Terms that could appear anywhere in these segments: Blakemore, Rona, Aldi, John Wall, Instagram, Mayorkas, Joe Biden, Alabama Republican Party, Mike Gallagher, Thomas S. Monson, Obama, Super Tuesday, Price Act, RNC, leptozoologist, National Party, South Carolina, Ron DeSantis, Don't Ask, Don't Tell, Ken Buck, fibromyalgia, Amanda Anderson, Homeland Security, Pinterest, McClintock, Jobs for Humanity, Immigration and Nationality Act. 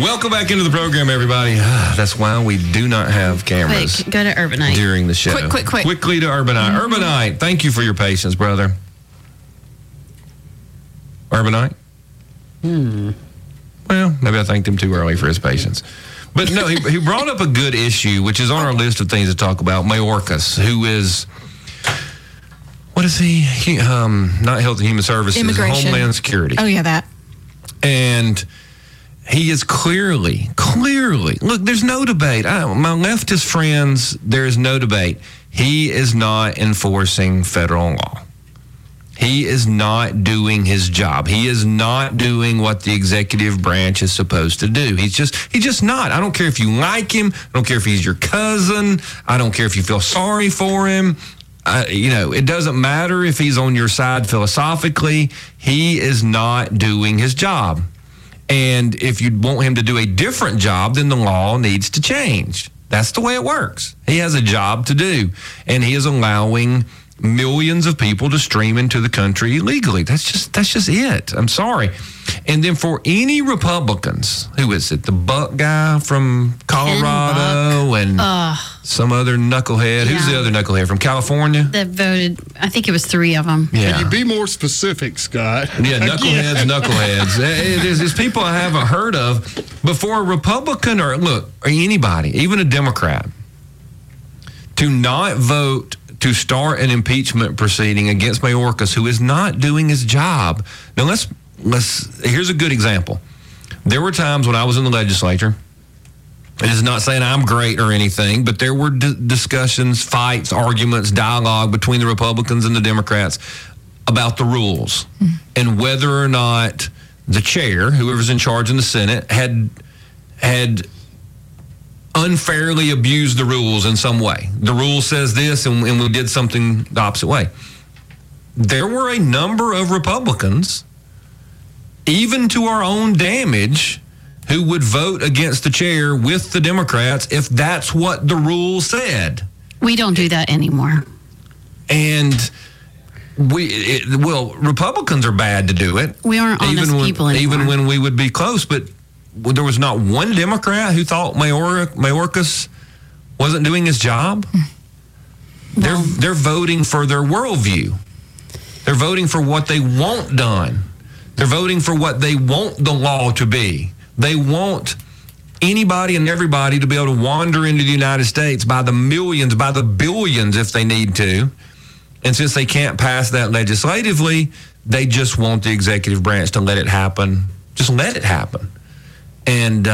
Welcome back into the program, everybody. That's why we do not have cameras. Quick, go to Urbanite. During the show. Quick. Quickly to Urbanite. Mm-hmm. Urbanite, thank you for your patience, brother. Urbanite? Well, maybe I thanked him too early for his patience. But no, he brought up a good issue, which is on our list of things to talk about. Mayorkas, who is... What is he? Not Health and Human Services. Immigration. Homeland Security. Oh, yeah, that. And he is clearly... Look, there's no debate. My leftist friends, there is no debate. He is not enforcing federal law. He is not doing his job. He is not doing what the executive branch is supposed to do. He's just not. I don't care if you like him. I don't care if he's your cousin. I don't care if you feel sorry for him. It doesn't matter if he's on your side philosophically. He is not doing his job. And if you want him to do a different job, then the law needs to change. That's the way it works. He has a job to do. And he is allowing millions of people to stream into the country illegally. That's just it. I'm sorry. And then for any Republicans, who is it? The Buck guy from Colorado and some other knucklehead. Yeah. Who's the other knucklehead from California? That voted, I think it was three of them. Yeah. Can you be more specific, Scott? Yeah, knuckleheads. There's people I haven't heard of. But for a Republican or anybody, even a Democrat, to not vote to start an impeachment proceeding against Mayorkas, who is not doing his job. Now, here's a good example. There were times when I was in the legislature, and it's not saying I'm great or anything, but there were discussions, fights, arguments, dialogue between the Republicans and the Democrats about the rules and whether or not the chair, whoever's in charge in the Senate, had unfairly abused the rules in some way. The rule says this, and we did something the opposite way. There were a number of Republicans, even to our own damage, who would vote against the chair with the Democrats if that's what the rule said. We don't do that anymore. And Republicans are bad to do it. We aren't honest people anymore. Even when we would be close, but there was not one Democrat who thought Mayorkas wasn't doing his job. Well, they're voting for their worldview. They're voting for what they want done. They're voting for what they want the law to be. They want anybody and everybody to be able to wander into the United States by the millions, by the billions if they need to. And since they can't pass that legislatively, they just want the executive branch to let it happen. Just let it happen. And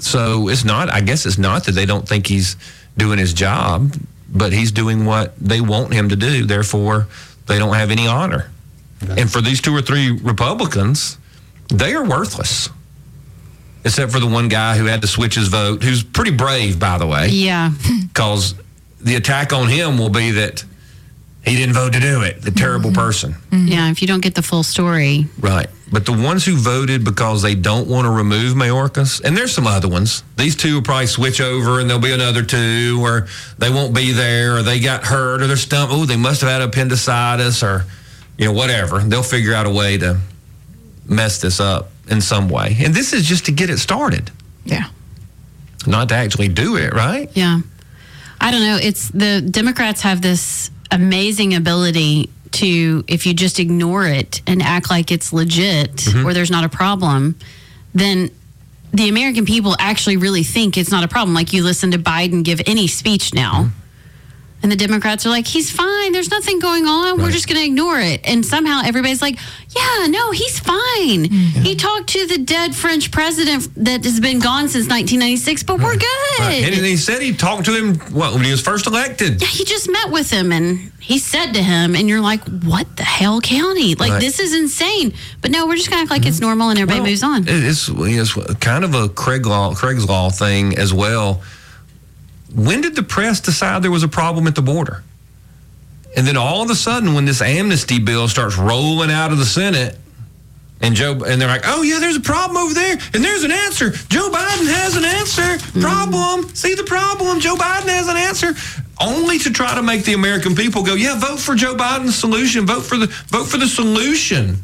so it's not that they don't think he's doing his job, but he's doing what they want him to do. Therefore, they don't have any honor. Okay. And for these two or three Republicans, they are worthless. Except for the one guy who had to switch his vote, who's pretty brave, by the way. Yeah. Because the attack on him will be that he didn't vote to do it. The terrible person. Yeah, if you don't get the full story. Right. But the ones who voted because they don't want to remove Mayorkas, and there's some other ones. These two will probably switch over, and there'll be another two, or they won't be there, or they got hurt, or they're stumped. Oh, they must have had appendicitis, or whatever. They'll figure out a way to mess this up in some way. And this is just to get it started. Yeah. Not to actually do it, right? Yeah. I don't know. It's the Democrats have this amazing ability to, if you just ignore it and act like it's legit or there's not a problem, then the American people actually really think it's not a problem. Like, you listen to Biden give any speech now, and the Democrats are like, he's fine. There's nothing going on. Right. We're just going to ignore it. And somehow everybody's like, yeah, no, he's fine. Mm-hmm. He talked to the dead French president that has been gone since 1996, but we're good. Right. And he said he talked to him when he was first elected. Yeah, he just met with him, and he said to him, and you're like, what the hell, county? Like, This is insane. But no, we're just going to act like it's normal, and everybody moves on. It's kind of a Craig's Law thing as well. When did the press decide there was a problem at the border? And then all of a sudden, when this amnesty bill starts rolling out of the Senate, and they're like, oh, yeah, there's a problem over there, and there's an answer. Joe Biden has an answer. Problem. See the problem. Joe Biden has an answer. Only to try to make the American people go, yeah, vote for Joe Biden's solution. Vote for the solution.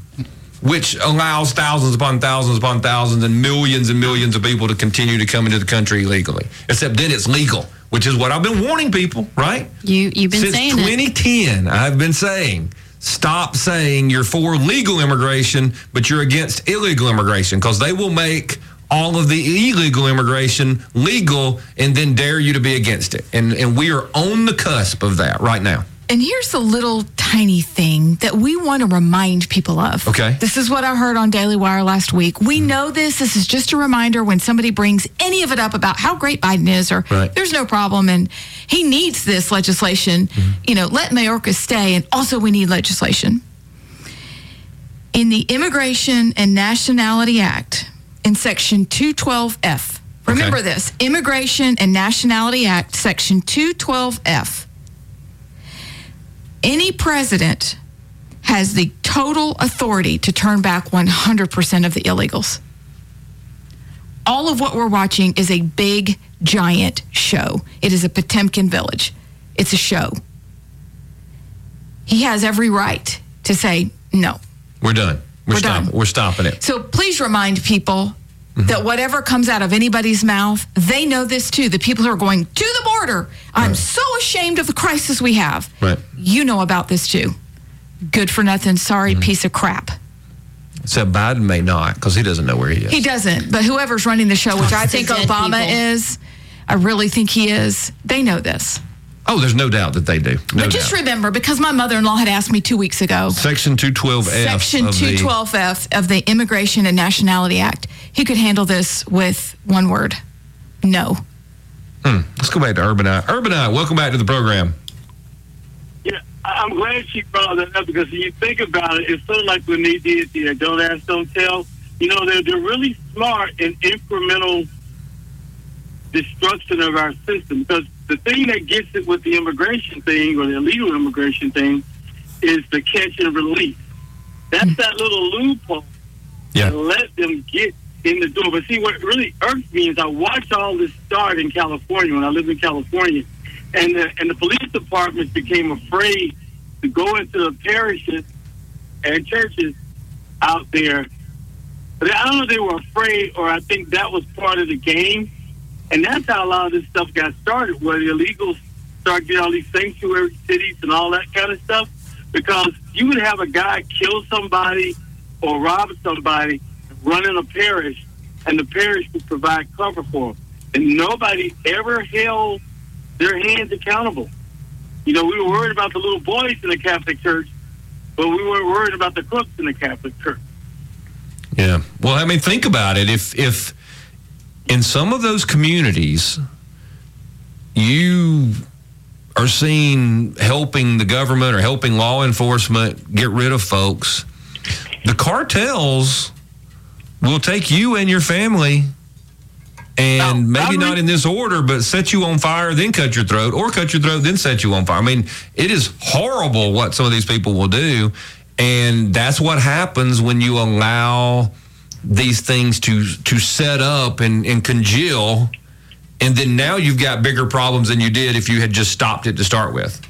which allows thousands upon thousands upon thousands and millions of people to continue to come into the country illegally. Except then it's legal, which is what I've been warning people, right? You've been saying it. Since 2010, I've been saying, stop saying you're for legal immigration, but you're against illegal immigration, because they will make all of the illegal immigration legal and then dare you to be against it. And we are on the cusp of that right now. And here's a little tiny thing that we want to remind people of. Okay. This is what I heard on Daily Wire last week. We know this. This is just a reminder when somebody brings any of it up about how great Biden is or there's no problem and he needs this legislation. Mm-hmm. You know, let Mayorkas stay, and also we need legislation. In the Immigration and Nationality Act, in Section 212F, remember this, Immigration and Nationality Act, Section 212F, any president has the total authority to turn back 100% of the illegals. All of what we're watching is a big, giant show. It is a Potemkin village. It's a show. He has every right to say, no. We're done. We're stopping it. So please remind people that whatever comes out of anybody's mouth, they know this too. The people who are going to the border, I'm so ashamed of the crisis we have. Right. You know about this too. Good for nothing, sorry piece of crap. Except Biden may not, because he doesn't know where he is. He doesn't, but whoever's running the show, which I think Obama is, I really think he is, they know this. Oh, there's no doubt that they do. But just remember, because my mother-in-law had asked me 2 weeks ago. Section 212F. Section 212F of the Immigration and Nationality Act. He could handle this with one word. No. Let's go back to Urban Eye. Urban Eye, welcome back to the program. Yeah, I'm glad she brought that up, because when you think about it, it's sort of like when they did the Don't Ask, Don't Tell. You know, they're really smart in incremental destruction of our system, because the thing that gets it with the immigration thing or the illegal immigration thing is the catch and release. That's that little loophole to let them get in the door. But see, what really irks me is I watched all this start in California when I lived in California, and the police departments became afraid to go into the parishes and churches out there. But I don't know if they were afraid, or I think that was part of the game. And that's how a lot of this stuff got started, where the illegals start getting all these sanctuary cities and all that kind of stuff. Because you would have a guy kill somebody or rob somebody, run in a parish, and the parish would provide cover for him. And nobody ever held their hands accountable. You know, we were worried about the little boys in the Catholic Church, but we weren't worried about the crooks in the Catholic Church. Yeah. Well, I mean, think about it. If in some of those communities, you are seen helping the government or helping law enforcement get rid of folks. The cartels will take you and your family and maybe not in this order, but set you on fire, then cut your throat, or cut your throat, then set you on fire. I mean, it is horrible what some of these people will do, and that's what happens when you allow these things to set up and congeal, and then now you've got bigger problems than you did if you had just stopped it to start with.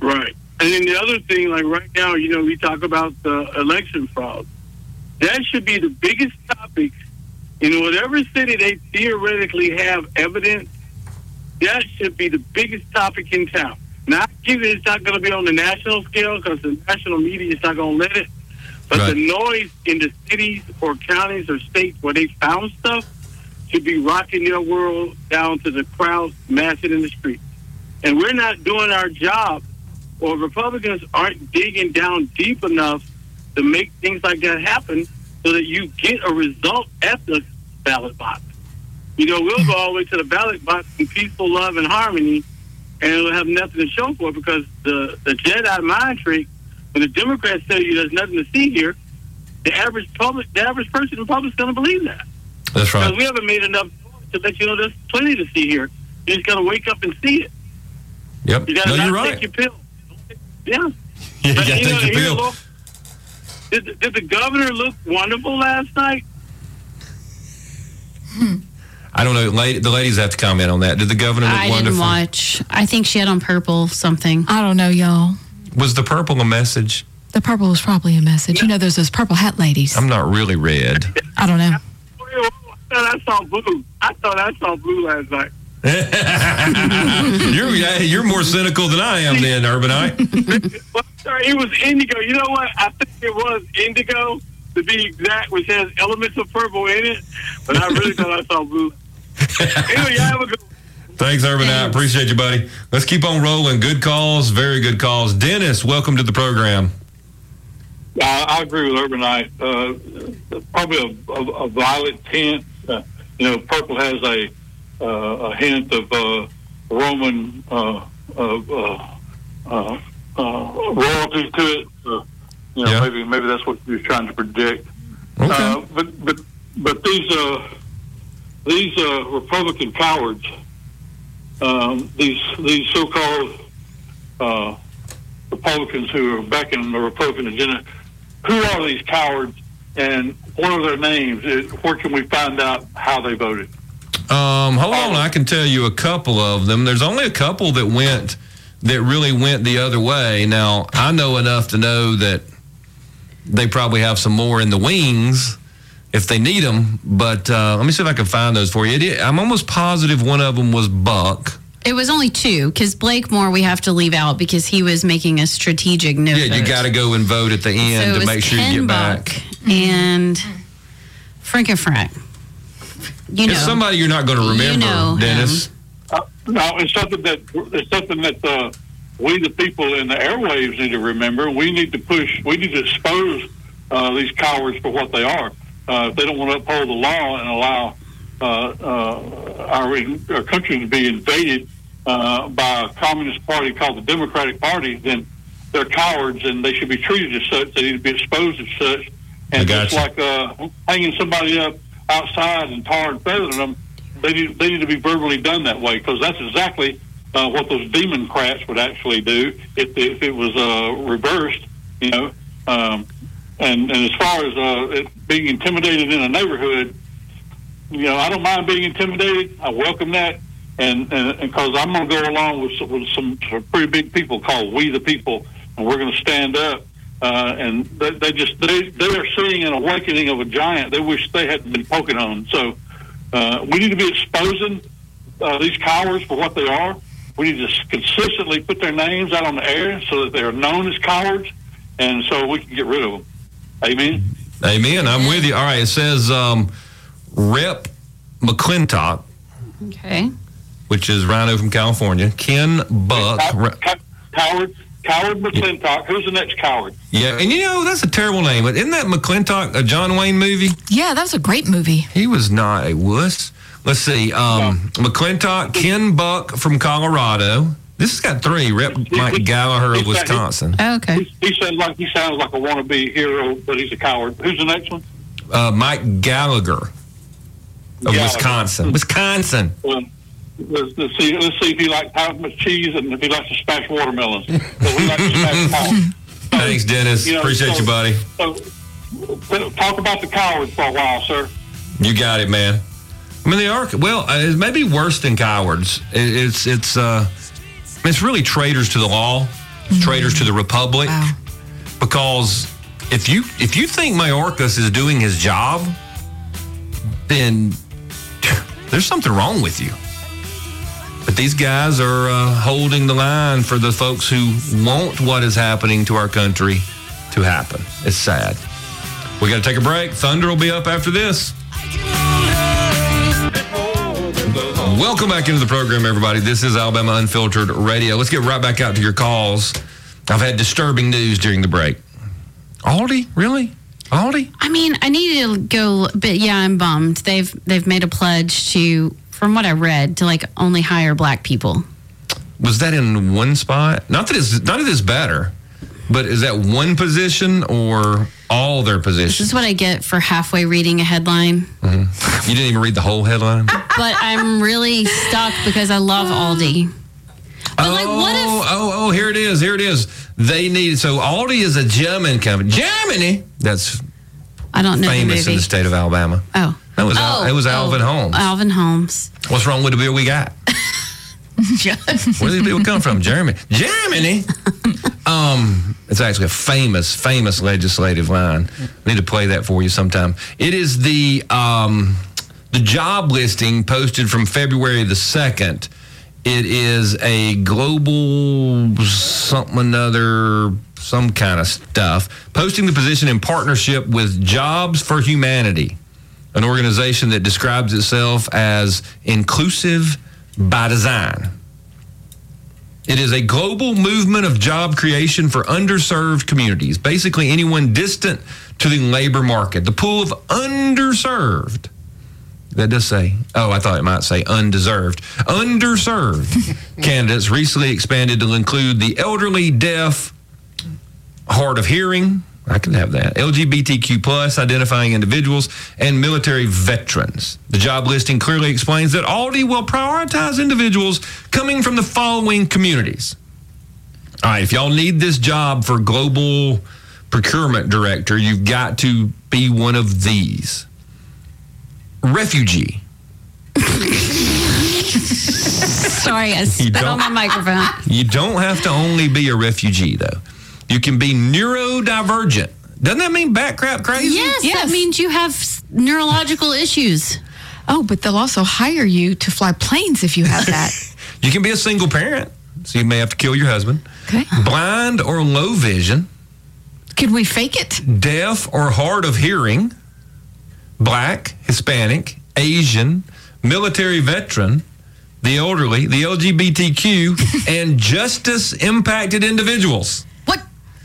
Right. And then the other thing, like right now, you know, we talk about the election fraud. That should be the biggest topic in whatever city they theoretically have evidence. That should be the biggest topic in town. Now, I give it, it's not going to be on the national scale because the national media is not going to let it. But the noise in the cities or counties or states where they found stuff should be rocking their world down to the crowds massing in the streets. And we're not doing our job, or Republicans aren't digging down deep enough to make things like that happen so that you get a result at the ballot box. You know, we'll go all the way to the ballot box in peaceful love and harmony, and it'll have nothing to show for it, because the Jedi mind trick, when the Democrats tell you there's nothing to see here, the average person in the public is going to believe that. That's right. Because we haven't made enough to let you know there's plenty to see here. You just got to wake up and see it. Yep. You got to take your pill. Yeah. Yeah, but, you got to take your pill. Did the governor look wonderful last night? I don't know. The ladies have to comment on that. Did the governor look wonderful? I didn't watch. I think she had on purple something. I don't know, y'all. Was the purple a message? The purple was probably a message. Yeah. You know, there's those purple hat ladies. I'm not really red. I don't know. I saw blue. I thought I saw blue last night. You're more cynical than I am then, Urbanite. Well, sorry, it was indigo. You know what? I think it was indigo, to be exact, which has elements of purple in it. But I really thought I saw blue. Anyway, y'all have a good one. Thanks, Urbanite. Appreciate you, buddy. Let's keep on rolling. Good calls. Very good calls. Dennis, welcome to the program. I agree with Urbanite. Probably a violet tint. You know, purple has a hint of Roman royalty to it. You know, yeah. maybe that's what you're trying to predict. Okay. But these Republican cowards, these so-called Republicans who are backing the Republican agenda, who are these cowards? And what are their names? Where can we find out how they voted? Hold on, I can tell you a couple of them. There's only a couple that really went the other way. Now, I know enough to know that they probably have some more in the wings if they need them. But let me see if I can find those for you. I'm almost positive one of them was Buck. It was only two, because Blakemore we have to leave out because he was making a strategic no vote. Yeah, you got to go and vote at the end to make sure you get back. And Frank. You know, it's somebody you're not going to remember, you know, Dennis. No, it's something that we, the people in the airwaves, need to remember. We need to push. We need to expose these cowards for what they are. If they don't want to uphold the law and allow our country to be invaded by a communist party called the Democratic Party, then they're cowards and they should be treated as such. They need to be exposed as such. And just like hanging somebody up outside and tar and feathering them, they need to be verbally done that way, because that's exactly what those demon crats would actually do if it was reversed, you know. And as far as it being intimidated in a neighborhood, you know, I don't mind being intimidated. I welcome that, and 'cause I'm going to go along with some pretty big people called We the People, and we're going to stand up. And they are seeing an awakening of a giant they wish they hadn't been poking on. So we need to be exposing these cowards for what they are. We need to consistently put their names out on the air so that they are known as cowards, and so we can get rid of them. Amen? Amen. I'm with you. All right, it says Rep. McClintock, okay, which is Rhino from California, Ken Buck. Cowards. Coward McClintock. Who's the next coward? Yeah, and you know, that's a terrible name. But isn't that McClintock a John Wayne movie? Yeah, that was a great movie. He was not a wuss. Let's see. McClintock, Ken Buck from Colorado. This has got three. Rep Mike Gallagher of Wisconsin. Okay. He sounds like a wannabe hero, but he's a coward. Who's the next one? Mike Gallagher of Wisconsin. Wisconsin. Well, Let's see if he likes how much cheese and if he likes to smash watermelons. But we like to smash cowards. Thanks, Dennis. You know, appreciate you, buddy. So, talk about the cowards for a while, sir. You got it, man. I mean, they are, well, it's maybe worse than cowards. It's really traitors to the law, traitors to the republic. Wow. Because if you think Mayorkas is doing his job, then there's something wrong with you. But these guys are holding the line for the folks who want what is happening to our country to happen. It's sad. We got to take a break. Thunder will be up after this. Welcome back into the program, everybody. This is Alabama Unfiltered Radio. Let's get right back out to your calls. I've had disturbing news during the break. Aldi? Really? Aldi? I mean, I need to go, but yeah, I'm bummed. They've made a pledge to, from what I read, to like only hire black people. Was that in one spot? Not that it's better, but is that one position or all their positions? This is what I get for halfway reading a headline. Mm-hmm. You didn't even read the whole headline? But I'm really stuck because I love Aldi. But here it is. They need, so Aldi is a German company. Germany! That's I don't know famous the in the state of Alabama. Oh. It was Alvin Holmes. Alvin Holmes. What's wrong with the beer we got? Where did the beer come from? Germany. It's actually a famous, famous legislative line. I need to play that for you sometime. It is the job listing posted from February the 2nd. It is a global something another, some kind of stuff. Posting the position in partnership with Jobs for Humanity, an organization that describes itself as inclusive by design. It is a global movement of job creation for underserved communities, basically anyone distant to the labor market. The pool of underserved. That does say, oh, I thought it might say undeserved. Underserved candidates recently expanded to include the elderly, deaf, hard of hearing, I can have that, LGBTQ plus identifying individuals, and military veterans. The job listing clearly explains that Aldi will prioritize individuals coming from the following communities. All right, if y'all need this job for global procurement director, you've got to be one of these. Refugee. Sorry, I spit on my microphone. You don't have to only be a refugee, though. You can be neurodivergent. Doesn't that mean bat crap crazy? Yes, that means you have neurological issues. Oh, but they'll also hire you to fly planes if you have that. You can be a single parent, so you may have to kill your husband. Okay. Blind or low vision. Can we fake it? Deaf or hard of hearing. Black, Hispanic, Asian, military veteran, the elderly, the LGBTQ, and justice-impacted individuals.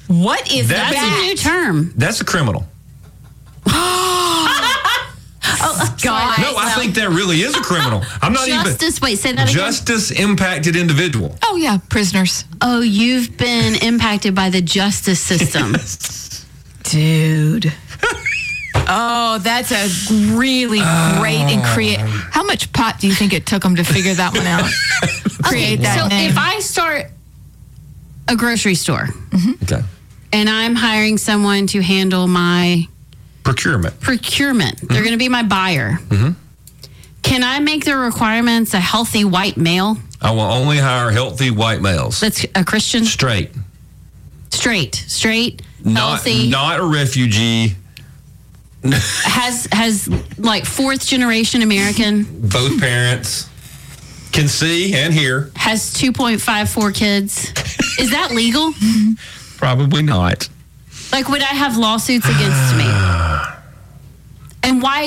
What is that? That's a new term. That's a criminal. God. No, I think that really is a criminal. I'm not justice, even... Justice, wait, say that again. Justice-impacted individual. Oh, yeah, prisoners. Oh, you've been impacted by the justice system. Dude. Oh, that's a really great and creative. How much pot do you think it took them to figure that one out? Create that name. If I start a grocery store, mm-hmm. Okay, and I'm hiring someone to handle my procurement, mm-hmm. They're going to be my buyer. Mm-hmm. Can I make the requirements a healthy white male? I will only hire healthy white males. That's a Christian. Straight. Healthy. Not a refugee. Has like fourth generation American. Both parents can see and hear. Has 2.54 kids. Is that legal? Probably not. Like, would I have lawsuits against me? And why,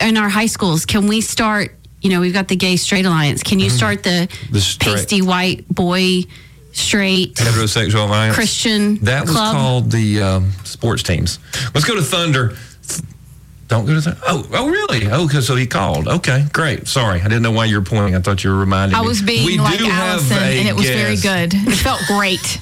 in our high schools, can we start, we've got the Gay Straight Alliance. Can you start the pasty white boy straight heterosexual alliance Christian that was club? Called the sports teams. Let's go to Thunder. Don't go to that. Oh, really? Oh, so he called. Okay, great. Sorry, I didn't know why you were pointing. I thought you were reminding me. I was being like Allison, and it was very good. It felt great.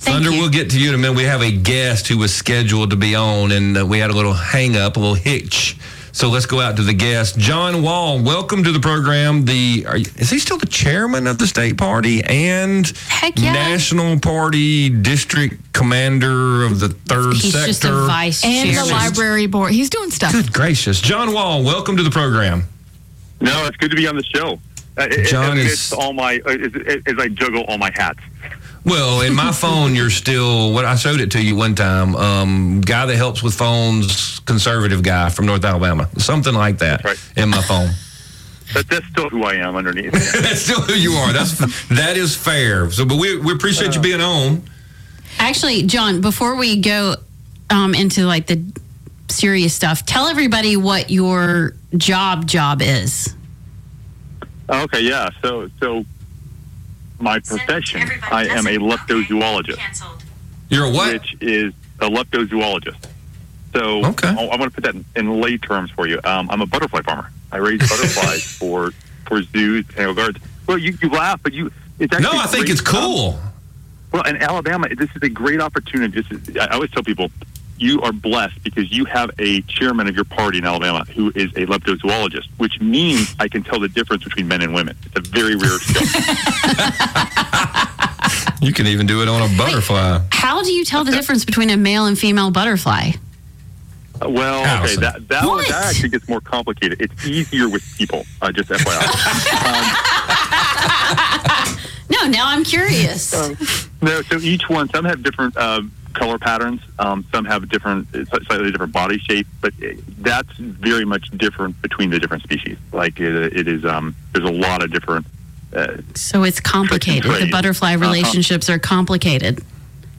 Thunder, we'll get to you in a minute. We have a guest who was scheduled to be on, and we had a little hang-up, a little hitch. So let's go out to the guest. John Wall, welcome to the program. Is he still the chairman of the state party and National Party district commander of the third sector? He's just a vice chair. And the library board. He's doing stuff. Good gracious. John Wall, welcome to the program. No, it's good to be on the show. John is... As I juggle all my hats. Well, in my phone, you're still, I showed it to you one time, guy that helps with phones, conservative guy from North Alabama, something like that. That's right. In my phone. But that's still who I am underneath. That's still who you are. That is fair. So, but we appreciate you being on. Actually, John, before we go into like the serious stuff, tell everybody what your job is. Okay, yeah. So. My profession, I am a leptozoologist. You're a what? Which is a leptozoologist. So okay. I want to put that in lay terms for you. I'm a butterfly farmer. I raise butterflies for zoos and gardens. Well, you laugh, but it's actually... No, I think it's cool. Well, in Alabama, this is a great opportunity. I always tell people, you are blessed because you have a chairman of your party in Alabama who is a leptozoologist, which means I can tell the difference between men and women. It's a very rare skill. You can even do it on a butterfly. Wait, how do you tell the difference between a male and female butterfly? Okay, that actually gets more complicated. It's easier with people, just FYI. now I'm curious. So each one, some have different color patterns. Some have slightly different body shape, but that's very much different between the different species. Like it is, there's a lot of different. So it's complicated. The butterfly relationships are complicated.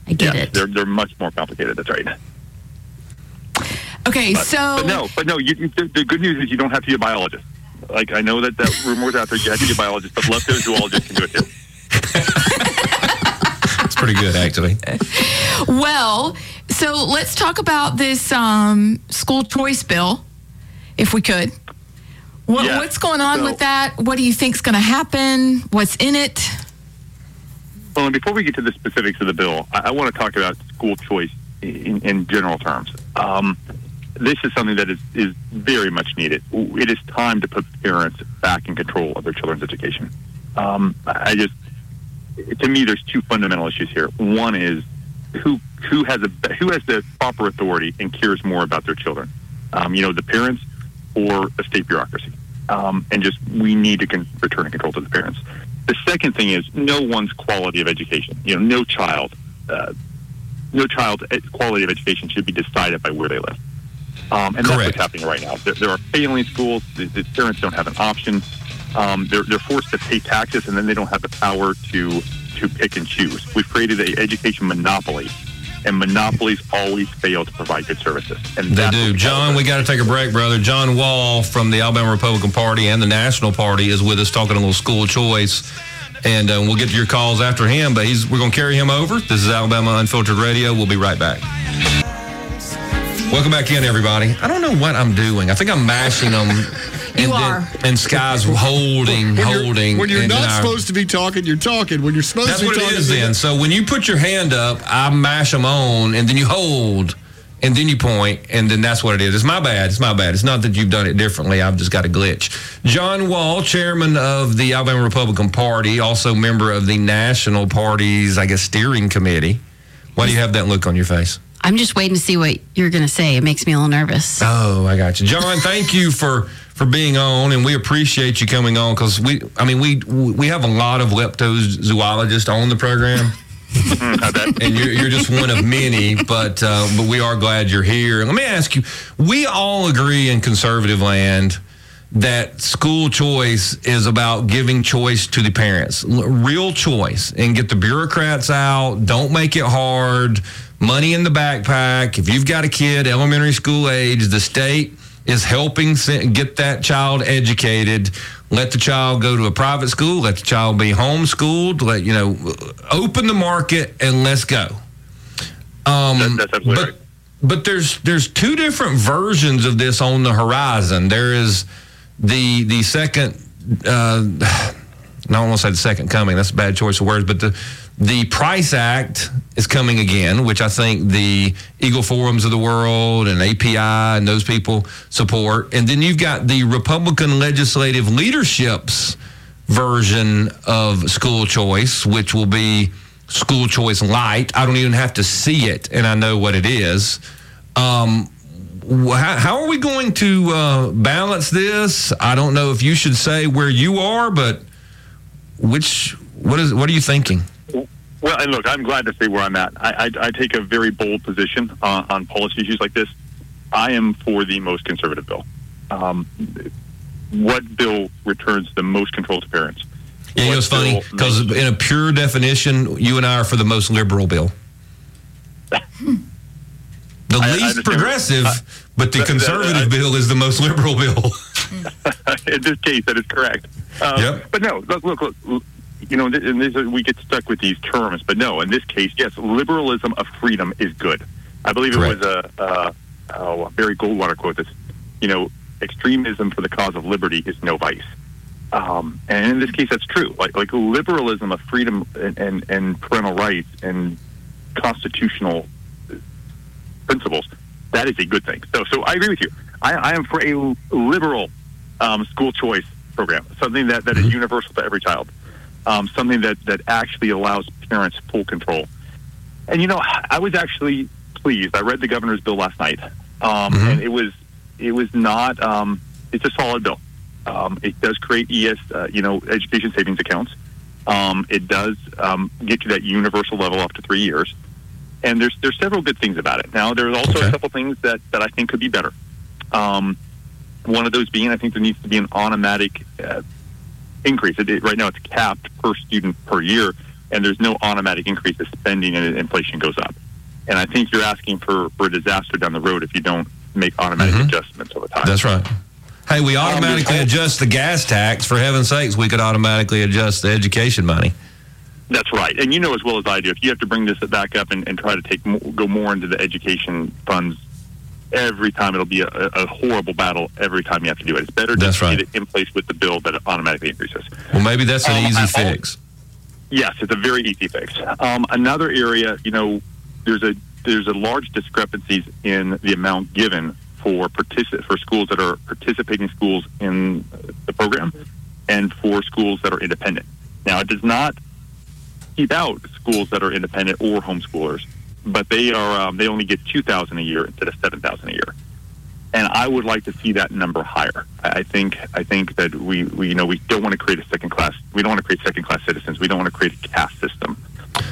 I get it. They're much more complicated. That's right. Okay, but no. The good news is you don't have to be a biologist. Like I know that rumor was out there. You have to be a biologist, but leptozoologists can do it too. It's pretty good, actually. Well, so let's talk about this school choice bill, if we could. What's going on with that? What do you think's going to happen? What's in it? Well, and before we get to the specifics of the bill, I want to talk about school choice in general terms. This is something that is very much needed. It is time to put parents back in control of their children's education. To me, there's two fundamental issues here. One is who has the proper authority and cares more about their children. The parents or a state bureaucracy. We need to return control to the parents. The second thing is no one's quality of education. No child's quality of education should be decided by where they live. That's what's happening right now. There are failing schools. The parents don't have an option. They're forced to pay taxes, and then they don't have the power to pick and choose. We've created an education monopoly, and monopolies always fail to provide good services. And they do. John, we got to take a break, brother. John Wall from the Alabama Republican Party and the National Party is with us talking a little school choice. And we'll get to your calls after him, but we're going to carry him over. This is Alabama Unfiltered Radio. We'll be right back. Welcome back in, everybody. I don't know what I'm doing. I think I'm mashing them. And Sky's holding, holding. When you're not supposed to be talking, you're talking. When you're supposed to be talking. That's what it is then. So when you put your hand up, I mash them on, and then you hold, and then you point, and then that's what it is. It's my bad. It's my bad. It's not that you've done it differently. I've just got a glitch. John Wall, chairman of the Alabama Republican Party, also member of the National Party's, steering committee. Why do you have that look on your face? I'm just waiting to see what you're going to say. It makes me a little nervous. Oh, I got you. John, thank you for being on, and we appreciate you coming on because we have a lot of leptozoologists on the program. And you're just one of many, but we are glad you're here. Let me ask you, we all agree in conservative land that school choice is about giving choice to the parents, real choice, and get the bureaucrats out, don't make it hard, money in the backpack. If you've got a kid elementary school age, the state is helping get that child educated. Let the child go to a private school. Let the child be homeschooled. Open the market and let's go. That's absolutely right. But there's two different versions of this on the horizon. There is the second. I don't want to say the second coming. That's a bad choice of words. But the Price Act is coming again, which I think the Eagle Forums of the world and API and those people support. And then you've got the Republican legislative leadership's version of school choice, which will be school choice light. I don't even have to see it, and I know what it is. How are we going to balance this? I don't know if you should say where you are, but what are you thinking? Well, and look, I'm glad to say where I'm at. I take a very bold position on policy issues like this. I am for the most conservative bill. What bill returns the most control to parents? Yeah, it was funny because in a pure definition, you and I are for the most liberal bill. The least progressive, but the conservative bill is the most liberal bill. In this case, that is correct. Yep. But no, look. We get stuck with these terms, but no, in this case, yes, liberalism of freedom is good. I believe Correct. It was a Barry Goldwater quote that, extremism for the cause of liberty is no vice. And in this case, that's true. Like liberalism of freedom and parental rights and constitutional principles, that is a good thing. So I agree with you. I am for a liberal school choice program, something that is universal to every child. Something that actually allows parents full control. And, I was actually pleased. I read the governor's bill last night, and it was not it's a solid bill. It does create education savings accounts. It does get to that universal level up to 3 years. And there's several good things about it. Now, there's also a couple things that I think could be better. One of those being, I think there needs to be an automatic increase. Right now it's capped per student per year, and there's no automatic increase as spending and inflation goes up. And I think you're asking for a disaster down the road if you don't make automatic adjustments over time. That's right. Hey, we automatically adjust the gas tax. For heaven's sakes, we could automatically adjust the education money. That's right. And you know as well as I do, if you have to bring this back up and try to go more into the education funds every time, it'll be a horrible battle every time you have to do it. It's better just to get it in place with the bill that it automatically increases. Well, maybe that's an easy fix. Yes, it's a very easy fix. Another area, there's a large discrepancies in the amount given for schools that are participating schools in the program and for schools that are independent. Now, it does not keep out schools that are independent or homeschoolers, but they are they only get $2,000 a year instead of $7,000 a year. And I would like to see that number higher. I think that we don't want to create second class citizens. We don't want to create a caste system.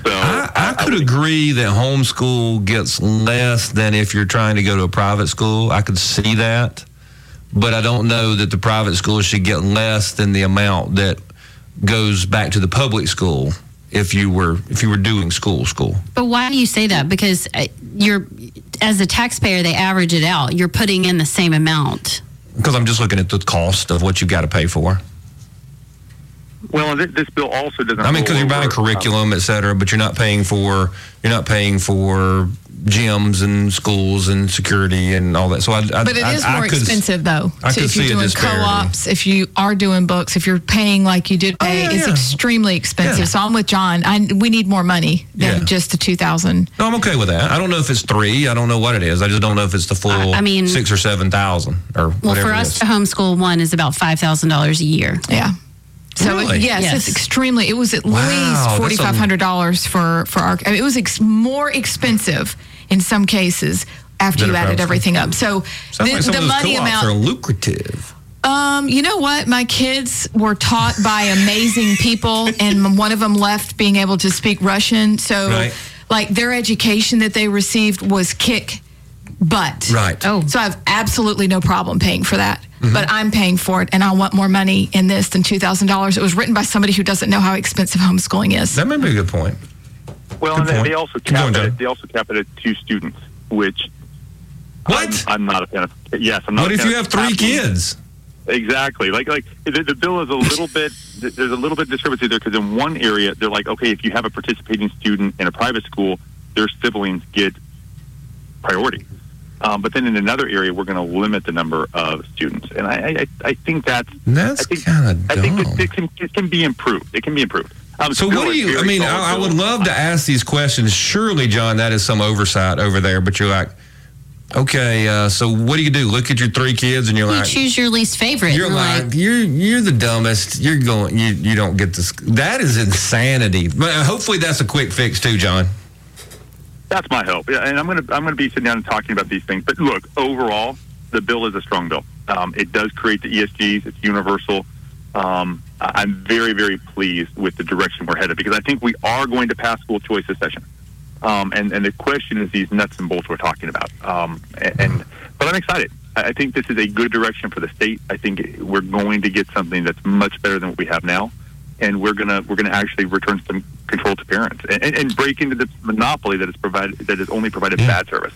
So I could agree that homeschool gets less than if you're trying to go to a private school. I could see that. But I don't know that the private school should get less than the amount that goes back to the public school if you were doing school. But why do you say that? Because you're, as a taxpayer, they average it out. You're putting in the same amount. Because I'm just looking at the cost of what you've got to pay for. Well, this bill also doesn't. I mean, because you're buying curriculum, et cetera, but you're not paying for gyms and schools and security and all that. So, But it is more expensive though. So if you're doing co-ops, if you are doing books, if you're paying like you did pay, it's extremely expensive. Yeah. So I'm with John. We need more money than just the $2,000. No, I'm okay with that. I don't know if it's $3,000. I don't know what it is. I just don't know if it's the full $6,000 or $7,000 or whatever. Well, for us, to homeschool one is about $5,000 a year. Yeah. So really? It's extremely. It was at least $4,500 for our. I mean, it was more expensive in some cases after you added everything up. So the money amount are lucrative. You know what? My kids were taught by amazing people, and one of them left being able to speak Russian. So, like their education that they received was kick butt. Right. Oh. So I have absolutely no problem paying for that. Mm-hmm. But I'm paying for it, and I want more money in this than $2,000. It was written by somebody who doesn't know how expensive homeschooling is. That may be a good point. Well, good point. They also cap it at 2 students, which I'm not a fan of. Yes, I'm not. What if you have 3 kids? Exactly. Like the bill is a little bit. There's a little bit of discrepancy there because in one area they're like, okay, if you have a participating student in a private school, their siblings get priority. But then in another area, we're going to limit the number of students, and I think that's kind of dumb. I think that it can be improved. It can be improved. So what do you? I mean, I would love to ask these questions. Surely, John, that is some oversight over there. But you're like, okay, so what do you do? Look at your 3 kids, and you choose your least favorite. You're like you're the dumbest. You're going. You don't get this. That is insanity. But hopefully, that's a quick fix too, John. That's my hope, and I'm gonna be sitting down and talking about these things. But look, overall, the bill is a strong bill. It does create the ESGs. It's universal. I'm very, very pleased with the direction we're headed because I think we are going to pass school choice this session. And the question is these nuts and bolts we're talking about. But I'm excited. I think this is a good direction for the state. I think we're going to get something that's much better than what we have now. And we're gonna actually return some control to parents and break into the monopoly that has only provided bad service.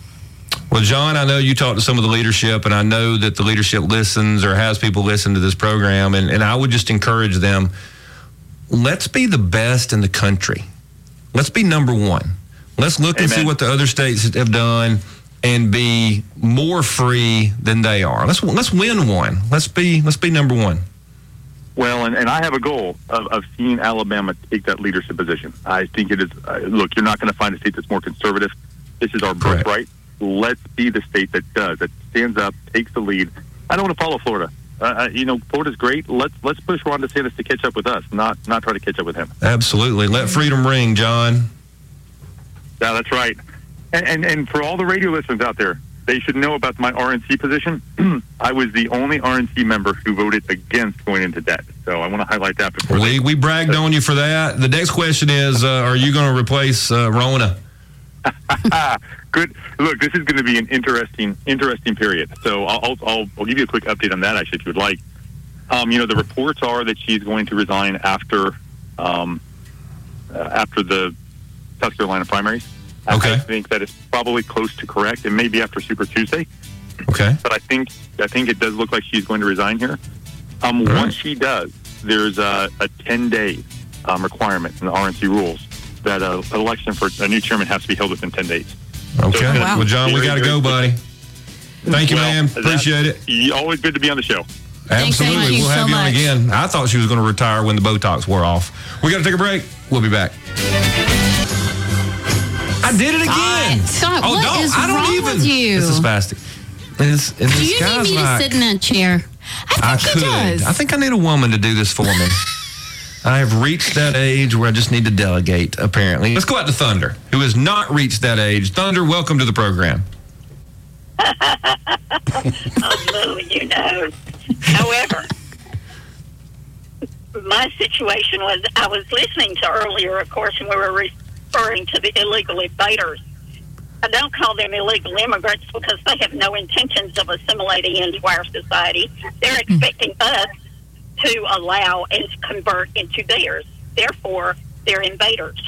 Well, John, I know you talked to some of the leadership, and I know that the leadership listens or has people listen to this program, and I would just encourage them, let's be the best in the country. Let's be number one. Let's look and see what the other states have done and be more free than they are. Let's win one. Let's be number one. Well, and I have a goal of seeing Alabama take that leadership position. I think it is, look, you're not going to find a state that's more conservative. This is our birthright. Letts be the state that stands up, takes the lead. I don't want to follow Florida. Florida's great. Let's push Ron DeSantis to catch up with us, not try to catch up with him. Absolutely. Let freedom ring, John. Yeah, that's right. And for all the radio listeners out there, They should know about my RNC position. I was the only RNC member who voted against going into debt. So I want to highlight that before. We bragged on you for that. The next question is, are you going to replace Rona? Good. Look, this is going to be an interesting period. So I'll give you a quick update on that, actually, if you would like. The reports are that she's going to resign after the South Carolina primaries. Okay. I think that is probably close to correct. It may be after Super Tuesday. Okay. But I think it does look like she's going to resign here. Once she does, there's a 10-day requirement in the RNC rules that an election for a new chairman has to be held within 10 days. Okay. So well, John, we got to go, buddy. Thank you, ma'am. Appreciate it. Always good to be on the show. Absolutely. Thank you. We'll have you on again. I thought she was going to retire when the Botox wore off. We got to take a break. We'll be back. I did it again. Scott, oh, what is wrong with you? This is spastic. Do you need me to sit in that chair? I think he does. I think I need a woman to do this for me. I have reached that age where I just need to delegate, apparently. Let's go out to Thunder, who has not reached that age. Thunder, welcome to the program. Although, however, my situation was, I was listening to earlier, of course, and we were referring to the illegal invaders. I don't call them illegal immigrants because they have no intentions of assimilating into our society. They're expecting us to allow and convert into theirs. Therefore, they're invaders.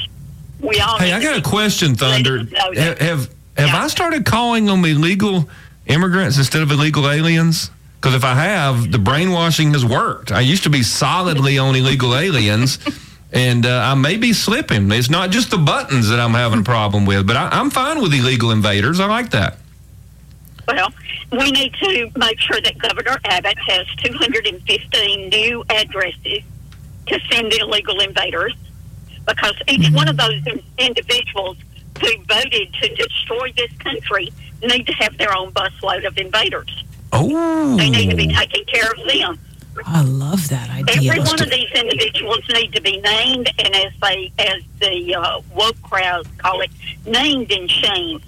We all. Hey, I got a question, Thunder. Have I started calling them illegal immigrants instead of illegal aliens? Because if I have, the brainwashing has worked. I used to be solidly on illegal aliens, and I may be slipping. It's not just the buttons that I'm having a problem with, but I'm fine with illegal invaders. I like that. Well, we need to make sure that Governor Abbott has 215 new addresses to send the illegal invaders, because each one of those individuals who voted to destroy this country need to have their own busload of invaders. Oh. They need to be taking care of them. I love that idea. Every one of these individuals need to be named, and as the woke crowd call it, named and shamed.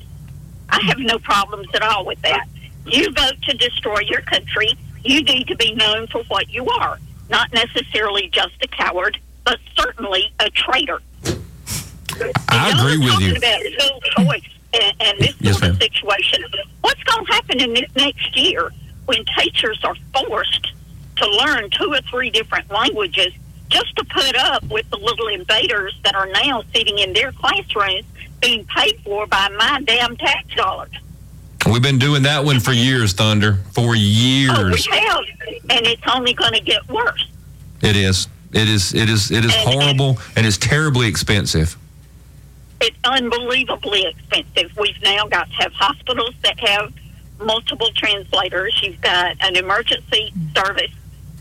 I have no problems at all with that. You vote to destroy your country. You need to be known for what you are. Not necessarily just a coward, but certainly a traitor. I agree with you. About choice and this sort of situation. What's going to happen in this next year when teachers are forced to learn 2 or 3 different languages just to put up with the little invaders that are now sitting in their classrooms being paid for by my damn tax dollars? We've been doing that one for years, Thunder. For years. Oh, we have. And it's only going to get worse. It is. It is horrible, and it's terribly expensive. It's unbelievably expensive. We've now got to have hospitals that have multiple translators. You've got an emergency service,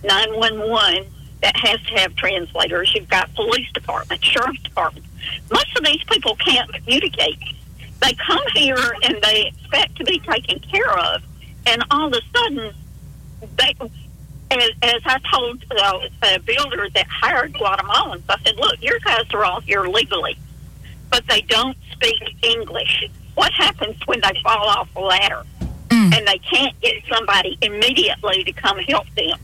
911, that has to have translators. You've got police departments, sheriff's departments. Most of these people can't communicate. They come here and they expect to be taken care of, and all of a sudden, they, as I told a builder that hired Guatemalans, I said, look, your guys are all here legally, but they don't speak English. What happens when they fall off a ladder and they can't get somebody immediately to come help them?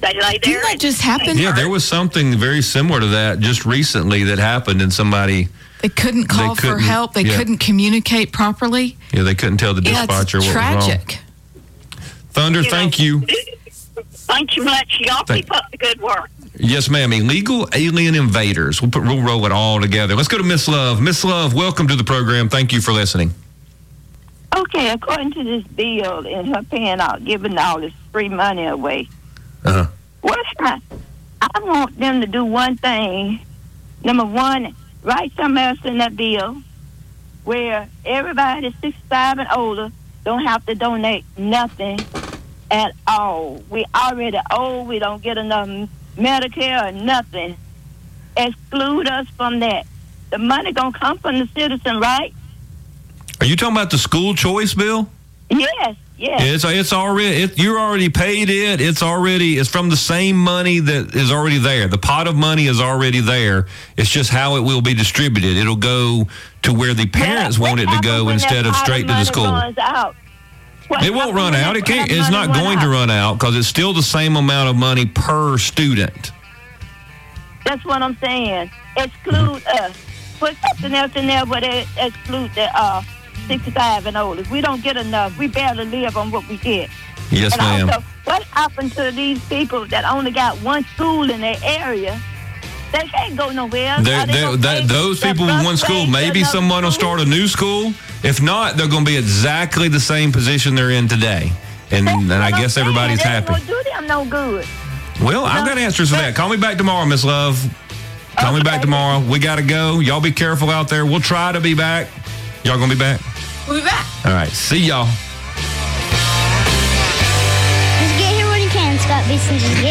They lay there. Didn't that just happen? Yeah, there was something very similar to that just recently that happened, and somebody... They couldn't call for help. They couldn't communicate properly. Yeah, they couldn't tell the dispatcher what was wrong. It's tragic. Thunder, thank you. Thank you much. Y'all keep up the good work. Yes, ma'am. Illegal alien invaders. We'll roll it all together. Let's go to Miss Love. Miss Love, welcome to the program. Thank you for listening. Okay, according to this bill and her paying out, giving all this free money away, I want them to do one thing. Number one, write something else in that bill where everybody 65 and older don't have to donate nothing at all. We already old. We don't get enough Medicare or nothing. Exclude us from that. The money going to come from the citizen, right? Are you talking about the school choice bill? Yes, yes. It's already, you're already paid it. It's from the same money that is already there. The pot of money is already there. It's just how it will be distributed. It'll go to where the parents want it to go instead of straight to the school. It won't run out. It's not going to run out because it's still the same amount of money per student. That's what I'm saying. Exclude us. Put something else in there where they exclude the 65 and older. We don't get enough. We barely live on what we get. Yes, and ma'am. Also, what happened to these people that only got one school in their area? They can't go nowhere. Those people with one school, maybe someone will start a new school. If not, they're going to be exactly the same position they're in today. And I guess everybody's happy. They don't do them no good. Well, I've got answers for that. Call me back tomorrow, Miss Love. Call me back tomorrow. We got to go. Y'all be careful out there. We'll try to be back. Y'all going to be back? We'll be back. All right. See y'all. Just get here when you can, Scott Beeson.